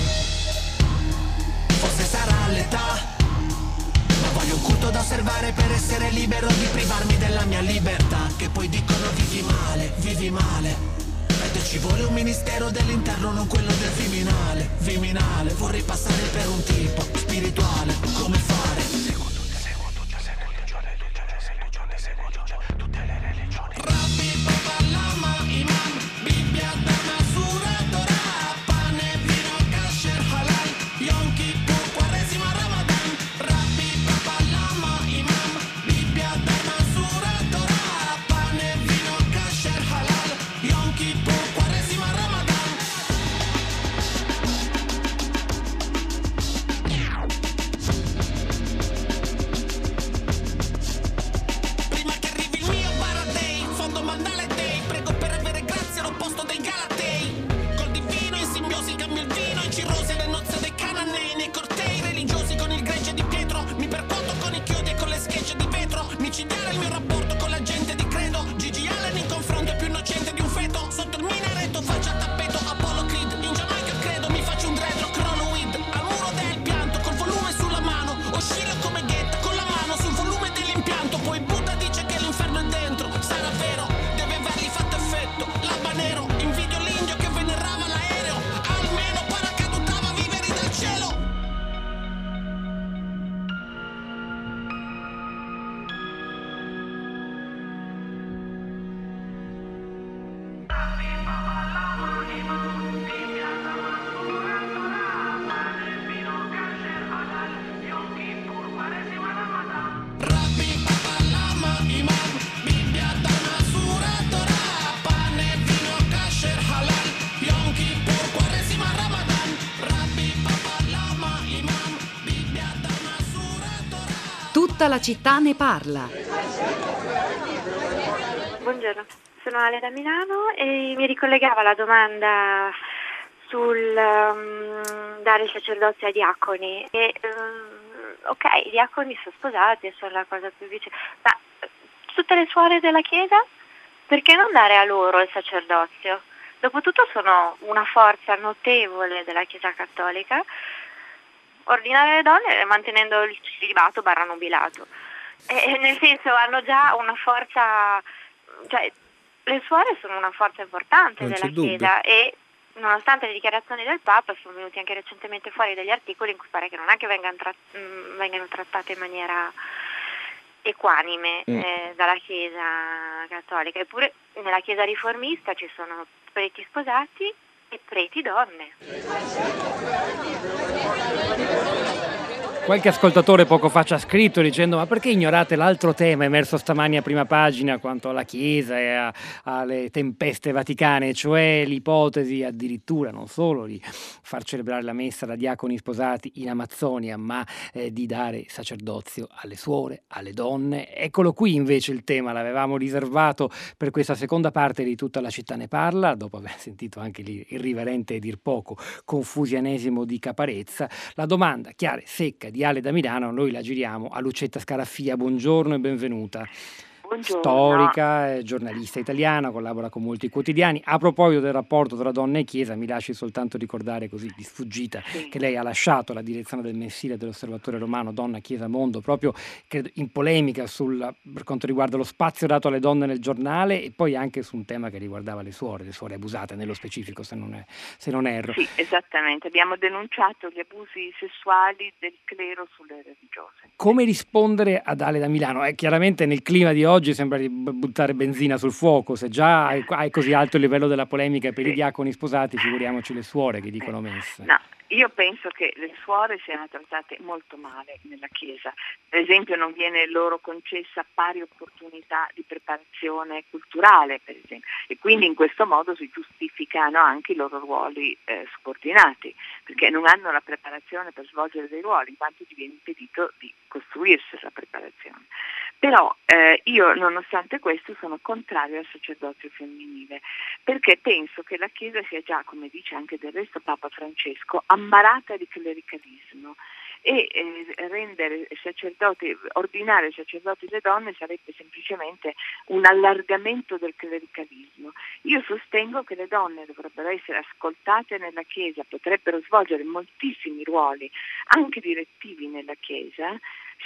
forse sarà l'età, ma voglio un culto da osservare per essere libero di privarmi della mia libertà. Che poi dicono vivi male, vivi male, ed ci vuole un ministero dell'interno, non quello del Viminale, Viminale. Vorrei passare per un tipo spirituale, come fare? Seguo tutte, seguo tutte, seguo religione, religione, religione, seguo tutte, tutte le religioni. Rabbi, Baba, Lama, Imam, Bibbia, Dama, Sura, Torah, pane, vino, kasher, halal, Yom Kippur, Quaresima, Ramadan. Rabbi, Baba, Lama, Imam, Bibbia, Dama, Sura, Torah, pane, vino, kasher, halal, Yom Kippur, Quaresima, Ramadan. Yeah. Tutta la città ne parla. Buongiorno, sono Ale da Milano e mi ricollegavo alla domanda sul um, dare il sacerdozio ai diaconi. E, um, ok, i diaconi sono sposati, sono la cosa più vicina, ma tutte le suore della Chiesa, perché non dare a loro il sacerdozio? Dopotutto sono una forza notevole della Chiesa Cattolica, ordinare le donne mantenendo il celibato barra nubilato. E, nel senso, hanno già una forza, cioè le suore sono una forza importante non della Chiesa dubbio. E nonostante le dichiarazioni del Papa sono venuti anche recentemente fuori degli articoli in cui pare che non è che vengano, tra- vengano trattate in maniera equanime mm. eh, dalla Chiesa Cattolica. Eppure nella Chiesa riformista ci sono preti sposati e preti donne. Qualche ascoltatore poco fa ci ha scritto dicendo: ma perché ignorate l'altro tema emerso stamani a prima pagina quanto alla Chiesa e a, alle tempeste vaticane, cioè l'ipotesi addirittura non solo di far celebrare la messa da diaconi sposati in Amazzonia, ma eh, di dare sacerdozio alle suore, alle donne. Eccolo qui invece il tema, l'avevamo riservato per questa seconda parte di Tutta la città ne parla, dopo aver sentito anche l'irriverente e dir poco confusianesimo di Caparezza. La domanda chiara e secca di Ale da Milano noi la giriamo a Lucetta Scaraffia. Buongiorno e benvenuta. Buongiorno. Storica, giornalista italiana, collabora con molti quotidiani. A proposito del rapporto tra donna e Chiesa, mi lasci soltanto ricordare così di sfuggita sì. che lei ha lasciato la direzione del mensile dell'Osservatore Romano Donna Chiesa Mondo proprio credo, in polemica sul, per quanto riguarda lo spazio dato alle donne nel giornale e poi anche su un tema che riguardava le suore, le suore abusate nello specifico, se non, è, se non erro. Sì, esattamente. Abbiamo denunciato gli abusi sessuali del clero sulle religiose. Come rispondere ad Ale da Milano? Eh, chiaramente nel clima di oggi Oggi sembra di buttare benzina sul fuoco, se già hai così alto il livello della polemica per sì. i diaconi sposati, figuriamoci le suore che dicono messe. No, io penso che le suore siano trattate molto male nella Chiesa. Per esempio non viene loro concessa pari opportunità di preparazione culturale, per esempio, e quindi in questo modo si giustificano anche i loro ruoli eh, subordinati, perché non hanno la preparazione per svolgere dei ruoli, in quanto gli viene impedito di costruirsi la preparazione. Però eh, io nonostante questo sono contrario al sacerdozio femminile, perché penso che la Chiesa sia già, come dice anche del resto Papa Francesco, ammarata di clericalismo e eh, rendere sacerdoti, ordinare sacerdoti le donne sarebbe semplicemente un allargamento del clericalismo. Io sostengo che le donne dovrebbero essere ascoltate nella Chiesa, potrebbero svolgere moltissimi ruoli, anche direttivi nella Chiesa,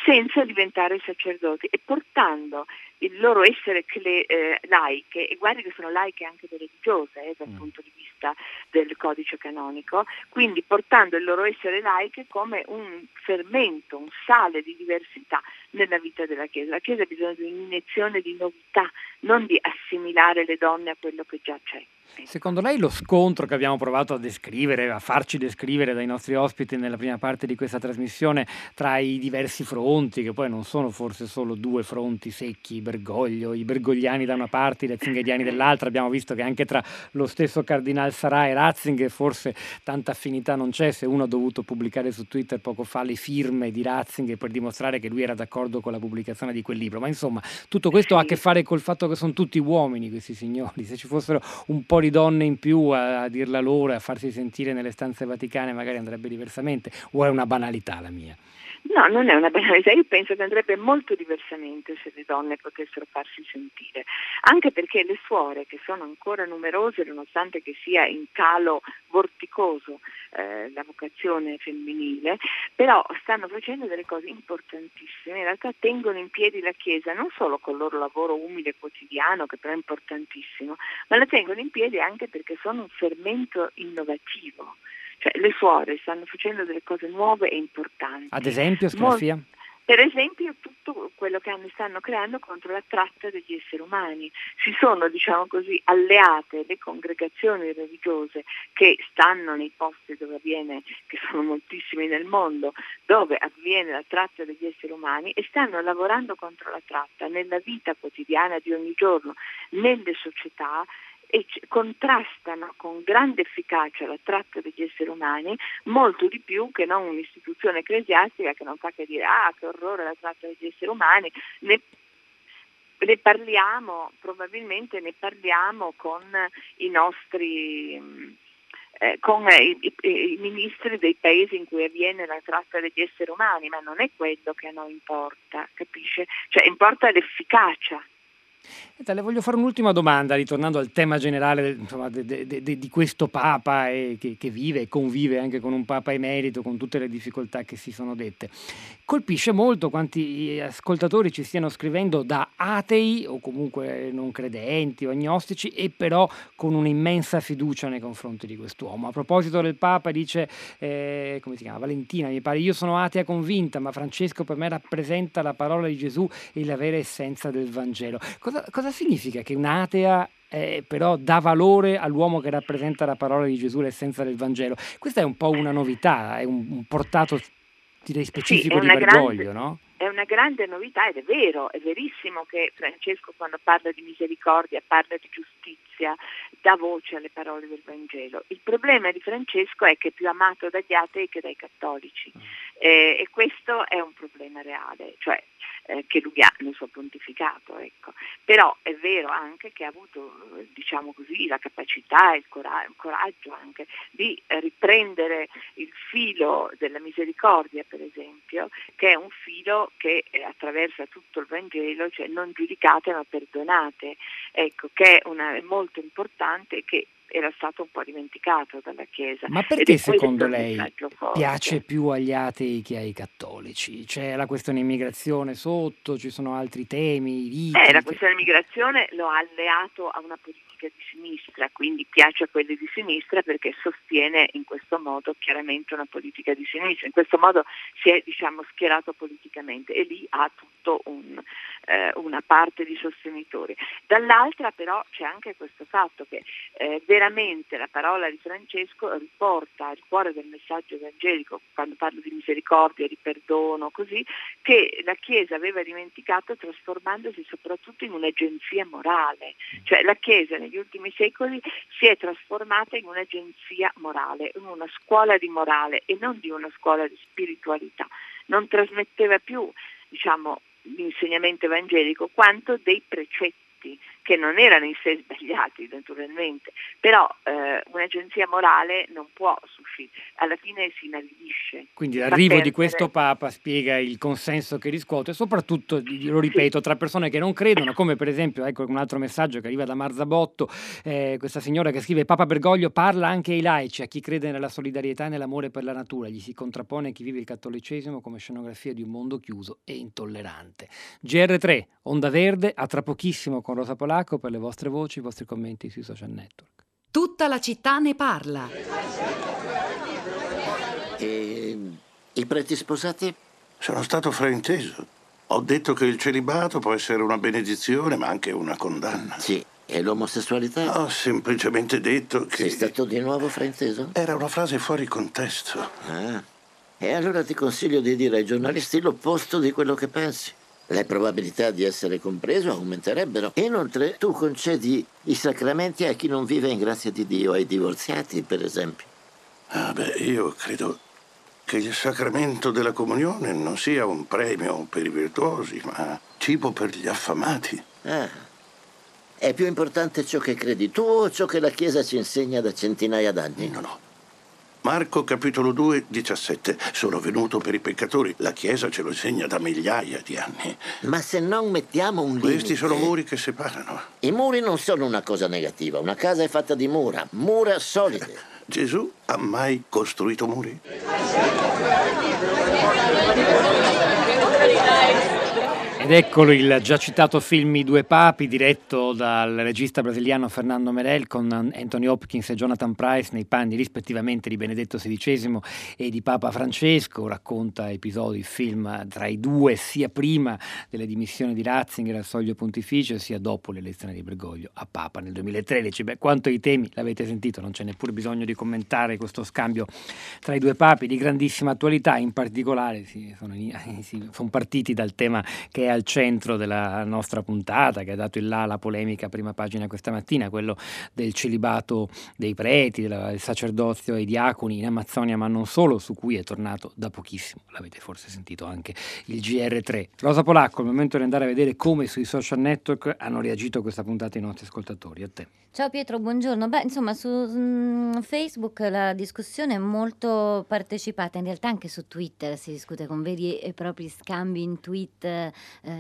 senza diventare sacerdoti e portando il loro essere cle- eh, laiche, e guardi che sono laiche anche religiose eh, dal mm. punto di vista del codice canonico, quindi portando il loro essere laiche come un fermento, un sale di diversità nella vita della Chiesa. La Chiesa ha bisogno di un'iniezione di novità, non di assimilare le donne a quello che già c'è. Secondo lei lo scontro che abbiamo provato a descrivere, a farci descrivere dai nostri ospiti nella prima parte di questa trasmissione tra i diversi fronti, che poi non sono forse solo due fronti secchi, i Bergoglio, i bergogliani da una parte, i ratzingeriani dall'altra, abbiamo visto che anche tra lo stesso cardinale Sarah e Ratzinger forse tanta affinità non c'è, se uno ha dovuto pubblicare su Twitter poco fa le firme di Ratzinger per dimostrare che lui era d'accordo con la pubblicazione di quel libro, ma insomma tutto questo ha a che fare col fatto che sono tutti uomini questi signori, se ci fossero un po' di donne in più a, a dirla loro, a farsi sentire nelle stanze vaticane magari andrebbe diversamente, o è una banalità la mia? No, non è una banalità, io penso che andrebbe molto diversamente se le donne potessero farsi sentire, anche perché le suore, che sono ancora numerose nonostante che sia in calo vorticoso eh, la vocazione femminile, però stanno facendo delle cose importantissime, in realtà tengono in piedi la Chiesa non solo col loro lavoro umile quotidiano, che però è importantissimo, ma la tengono in piedi anche perché sono un fermento innovativo. Cioè, le suore stanno facendo delle cose nuove e importanti. Ad esempio, Scaraffia? Mol- per esempio, tutto quello che hanno, stanno creando contro la tratta degli esseri umani. Si sono, diciamo così, alleate le congregazioni religiose che stanno nei posti dove avviene, che sono moltissimi nel mondo, dove avviene la tratta degli esseri umani, e stanno lavorando contro la tratta nella vita quotidiana di ogni giorno, nelle società, e contrastano con grande efficacia la tratta degli esseri umani, molto di più che non un'istituzione ecclesiastica che non fa che dire ah che orrore la tratta degli esseri umani, ne, ne parliamo, probabilmente ne parliamo con i nostri... Eh, con i, i, i ministri dei paesi in cui avviene la tratta degli esseri umani, ma non è quello che a noi importa, capisce? Cioè importa l'efficacia. Le voglio fare un'ultima domanda, ritornando al tema generale insomma, de, de, de, di questo Papa e che, che vive e convive anche con un Papa emerito, con tutte le difficoltà che si sono dette. Colpisce molto quanti ascoltatori ci stiano scrivendo da atei o comunque non credenti o agnostici e però con un'immensa fiducia nei confronti di quest'uomo. A proposito del Papa dice, eh, come si chiama, Valentina mi pare, io sono atea convinta ma Francesco per me rappresenta la parola di Gesù e la vera essenza del Vangelo. Cosa, cosa significa che un'atea eh, però dà valore all'uomo che rappresenta la parola di Gesù, l'essenza del Vangelo? Questa è un po' una novità, è un, un portato direi specifico sì, di Bergoglio, grande, no? È una grande novità ed è vero, è verissimo che Francesco quando parla di misericordia, parla di giustizia, dà voce alle parole del Vangelo. Il problema di Francesco è che è più amato dagli atei che dai cattolici eh, e questo è un problema reale, cioè che lui ha nel suo pontificato, ecco. Però è vero anche che ha avuto, diciamo così, la capacità e il coraggio anche di riprendere il filo della misericordia, per esempio, che è un filo che attraversa tutto il Vangelo, cioè non giudicate ma perdonate, ecco, che è, una, è molto importante, che era stato un po' dimenticato dalla Chiesa. Ma perché secondo lei piace più agli atei che ai cattolici? C'è la questione immigrazione sotto, ci sono altri temi, riti? Eh, la questione immigrazione lo ha alleato a una politica di sinistra, quindi piace a quelli di sinistra perché sostiene in questo modo chiaramente una politica di sinistra, in questo modo si è diciamo schierato politicamente e lì ha tutto un, eh, una parte di sostenitori. Dall'altra però c'è anche questo fatto che eh, veramente la parola di Francesco riporta al cuore del messaggio evangelico, quando parlo di misericordia, di perdono, così, che la Chiesa aveva dimenticato trasformandosi soprattutto in un'agenzia morale. Cioè la Chiesa negli ultimi secoli si è trasformata in un'agenzia morale, in una scuola di morale e non di una scuola di spiritualità. Non trasmetteva più, diciamo, l'insegnamento evangelico quanto dei precetti che non erano in sé sbagliati naturalmente, però eh, un'agenzia morale non può suscitare, alla fine si inaridisce. Quindi l'arrivo di questo Papa spiega il consenso che riscuote, soprattutto, lo ripeto, sì, tra persone che non credono, come per esempio, ecco un altro messaggio che arriva da Marzabotto, eh, questa signora che scrive: Papa Bergoglio parla anche ai laici, a chi crede nella solidarietà e nell'amore per la natura, gli si contrappone chi vive il cattolicesimo come scenografia di un mondo chiuso e intollerante. G R tre, Onda Verde, a tra pochissimo con Rosa Polaro per le vostre voci, i vostri commenti sui social network. Tutta la città ne parla. E i preti sposati? Sono stato frainteso. Ho detto che il celibato può essere una benedizione, ma anche una condanna. Sì, e l'omosessualità? Ho semplicemente detto che... Sei stato di nuovo frainteso? Era una frase fuori contesto. Ah. E allora ti consiglio di dire ai giornalisti l'opposto di quello che pensi. Le probabilità di essere compreso aumenterebbero. Inoltre, tu concedi i sacramenti a chi non vive in grazia di Dio, ai divorziati, per esempio. Ah beh, io credo che il sacramento della comunione non sia un premio per i virtuosi, ma cibo per gli affamati. Ah, è più importante ciò che credi tu o ciò che la Chiesa ci insegna da centinaia d'anni? No, no. Marco capitolo due, diciassette. Sono venuto per i peccatori. La Chiesa ce lo insegna da migliaia di anni. Ma se non mettiamo un limite... Questi sono muri che separano. I muri non sono una cosa negativa. Una casa è fatta di mura, mura solide. Gesù ha mai costruito muri? Ed eccolo il già citato film I due papi, diretto dal regista brasiliano Fernando Merel, con Anthony Hopkins e Jonathan Pryce nei panni rispettivamente di Benedetto sedicesimo e di Papa Francesco. Racconta episodi, film tra i due, sia prima delle dimissioni di Ratzinger al soglio pontificio, sia dopo l'elezione di Bergoglio a Papa nel duemilatredici. Beh, quanto ai temi, l'avete sentito, non c'è neppure bisogno di commentare questo scambio tra i due papi di grandissima attualità. In particolare si sono, si, sono partiti dal tema che è al al centro della nostra puntata, che ha dato il là alla polemica prima pagina questa mattina, quello del celibato dei preti, del sacerdozio ai diaconi in Amazzonia, ma non solo, su cui è tornato da pochissimo, l'avete forse sentito anche, il G R tre. Rosa Polacco, il momento di andare a vedere come sui social network hanno reagito a questa puntata i nostri ascoltatori. A te. Ciao Pietro, buongiorno. Beh, insomma, su mh, Facebook la discussione è molto partecipata, in realtà anche su Twitter si discute con veri e propri scambi in tweet eh,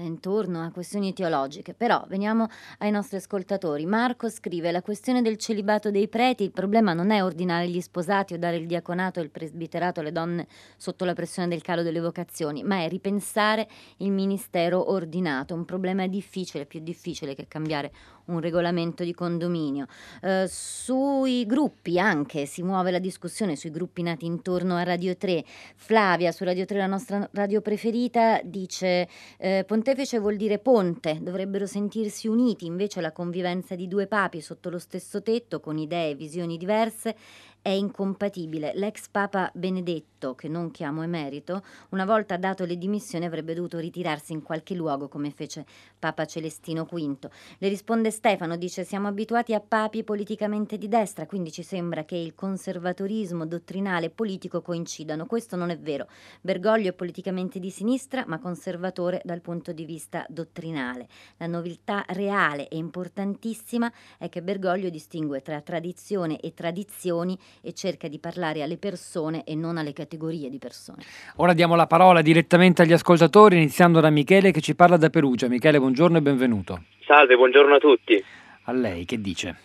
intorno a questioni teologiche. Però veniamo ai nostri ascoltatori. Marco scrive: la questione del celibato dei preti, il problema non è ordinare gli sposati o dare il diaconato e il presbiterato alle donne sotto la pressione del calo delle vocazioni, ma è ripensare il ministero ordinato. Un problema difficile, più difficile che cambiare un regolamento di condominio. Eh, sui gruppi anche si muove la discussione, sui gruppi nati intorno a Radio tre. Flavia, su Radio tre, la nostra radio preferita, dice eh, pontefice vuol dire ponte, dovrebbero sentirsi uniti, invece la convivenza di due papi sotto lo stesso tetto con idee e visioni diverse è incompatibile. L'ex Papa Benedetto, che non chiamo emerito, una volta dato le dimissioni avrebbe dovuto ritirarsi in qualche luogo come fece Papa Celestino quinto. Le risponde Stefano, dice: siamo abituati a papi politicamente di destra, quindi ci sembra che il conservatorismo dottrinale e politico coincidano. Questo non è vero. Bergoglio è politicamente di sinistra, ma conservatore dal punto di vista dottrinale. La novità reale e importantissima è che Bergoglio distingue tra tradizione e tradizioni e cerca di parlare alle persone e non alle categorie di persone. Ora diamo la parola direttamente agli ascoltatori, iniziando da Michele che ci parla da Perugia. Michele, buongiorno e benvenuto. Salve, buongiorno a tutti. A lei, che dice?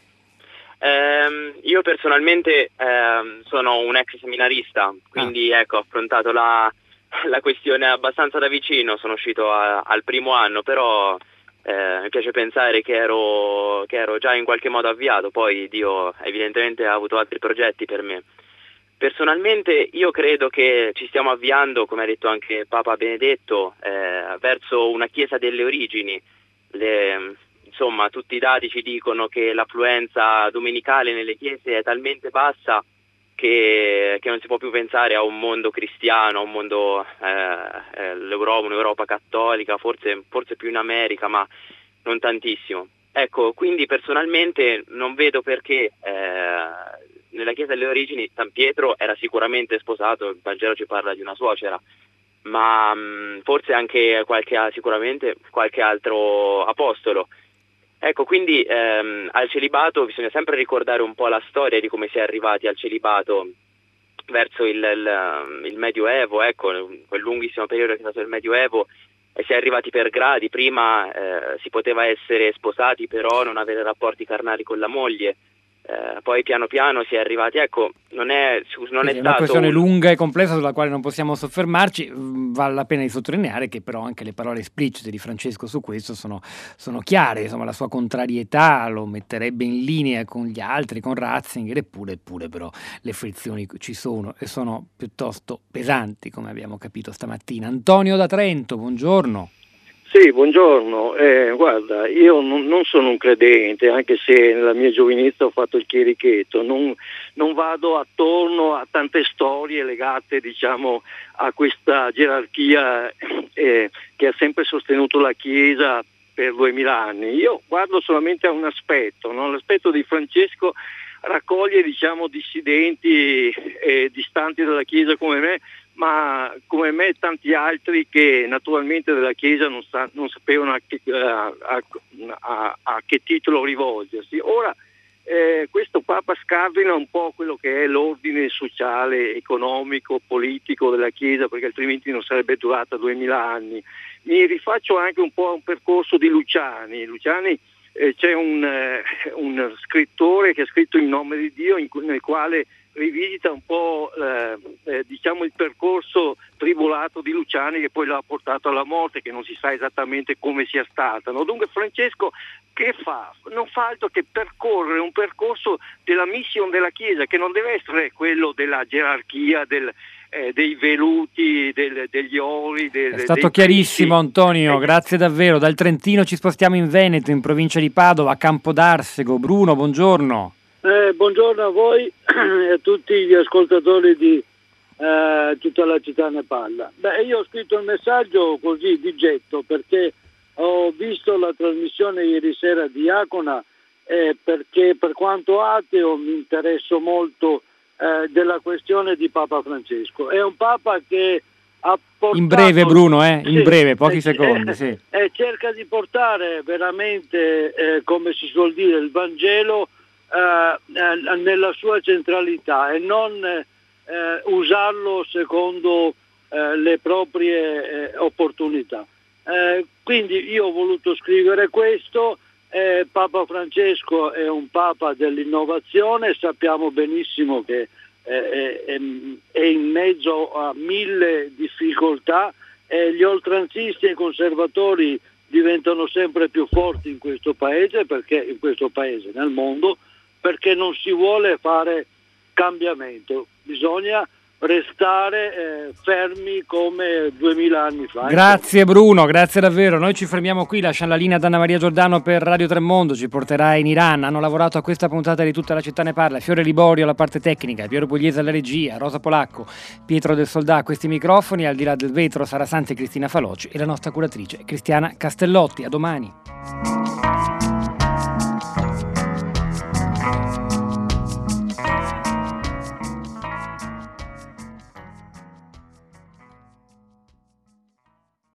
Eh, io personalmente eh, sono un ex seminarista, quindi ah. ecco, ho affrontato la, la questione abbastanza da vicino. Sono uscito a, al primo anno, però eh, mi piace pensare che ero, che ero già in qualche modo avviato, poi Dio evidentemente ha avuto altri progetti per me. Personalmente io credo che ci stiamo avviando, come ha detto anche Papa Benedetto, eh, verso una chiesa delle origini. Le, insomma, tutti i dati ci dicono che l'affluenza domenicale nelle chiese è talmente bassa che, che non si può più pensare a un mondo cristiano, a un mondo, eh, l'Europa, un'Europa cattolica, forse, forse più in America, ma non tantissimo. Ecco, quindi personalmente non vedo perché eh, nella Chiesa delle origini San Pietro era sicuramente sposato, il Vangelo ci parla di una suocera, ma mh, forse anche qualche, sicuramente qualche altro apostolo. Ecco, quindi ehm, al celibato bisogna sempre ricordare un po' la storia di come si è arrivati al celibato verso il, il, il Medioevo, ecco, quel lunghissimo periodo che è stato il Medioevo, e si è arrivati per gradi. Prima eh, si poteva essere sposati però non avere rapporti carnali con la moglie, eh, poi piano piano si è arrivati, ecco, non è, non è, è una stato questione un... lunga e complessa sulla quale non possiamo soffermarci. Vale la pena di sottolineare che però anche le parole esplicite di Francesco su questo sono, sono chiare, insomma la sua contrarietà lo metterebbe in linea con gli altri, con Ratzinger, eppure, eppure però le frizioni ci sono e sono piuttosto pesanti, come abbiamo capito stamattina. Antonio da Trento, buongiorno. Sì, buongiorno. Eh, guarda, io non, non sono un credente, anche se nella mia giovinezza ho fatto il chierichetto, non, non vado attorno a tante storie legate, diciamo, a questa gerarchia eh, che ha sempre sostenuto la Chiesa per duemila anni. Io guardo solamente a un aspetto, no? L'aspetto di Francesco raccoglie, diciamo, dissidenti eh, distanti dalla Chiesa come me, ma come me e tanti altri che naturalmente della Chiesa non, sa, non sapevano a che, a, a, a che titolo rivolgersi. Ora eh, questo Papa scardina un po' quello che è l'ordine sociale, economico, politico della Chiesa, perché altrimenti non sarebbe durata duemila anni. Mi rifaccio anche un po' a un percorso di Luciani. Luciani eh, c'è un, eh, un scrittore che ha scritto Il nome di Dio, in, nel quale rivisita un po' eh, eh, diciamo il percorso tribolato di Luciani, che poi l'ha portato alla morte, che non si sa esattamente come sia stata, no? Dunque Francesco che fa? Non fa altro che percorrere un percorso della mission della Chiesa, che non deve essere quello della gerarchia, del, eh, dei veluti, del, degli ori. Del, È stato chiarissimo, crisi. Antonio, eh. grazie davvero. Dal Trentino ci spostiamo in Veneto, in provincia di Padova, a Campodarsego. Bruno, buongiorno. Eh, buongiorno a voi e a tutti gli ascoltatori di eh, tutta la città ne parla. Beh, io ho scritto il messaggio così di getto perché ho visto la trasmissione ieri sera di Iacona eh, perché per quanto ateo mi interesso molto eh, della questione di Papa Francesco. È un Papa che ha portato... In breve Bruno, eh? in sì, breve, pochi eh, secondi. Eh, sì. eh, cerca di portare veramente, eh, come si suol dire, il Vangelo eh, nella sua centralità e non eh, usarlo secondo eh, le proprie eh, opportunità. Eh, quindi io ho voluto scrivere questo. eh, Papa Francesco è un Papa dell'innovazione, sappiamo benissimo che eh, è, è in mezzo a mille difficoltà e gli oltranzisti e i conservatori diventano sempre più forti in questo paese, perché in questo paese, nel mondo, perché non si vuole fare cambiamento, bisogna restare eh, fermi come duemila anni fa. Grazie Bruno, grazie davvero. Noi ci fermiamo qui, lasciamo la linea ad Anna Maria Giordano per Radio Tremondo, ci porterà in Iran. Hanno lavorato a questa puntata di Tutta la città ne parla Fiore Liborio alla parte tecnica, Piero Pugliese alla regia, Rosa Polacco, Pietro del Soldà a questi microfoni, al di là del vetro Sara Santi e Cristina Faloci e la nostra curatrice Cristiana Castellotti. A domani.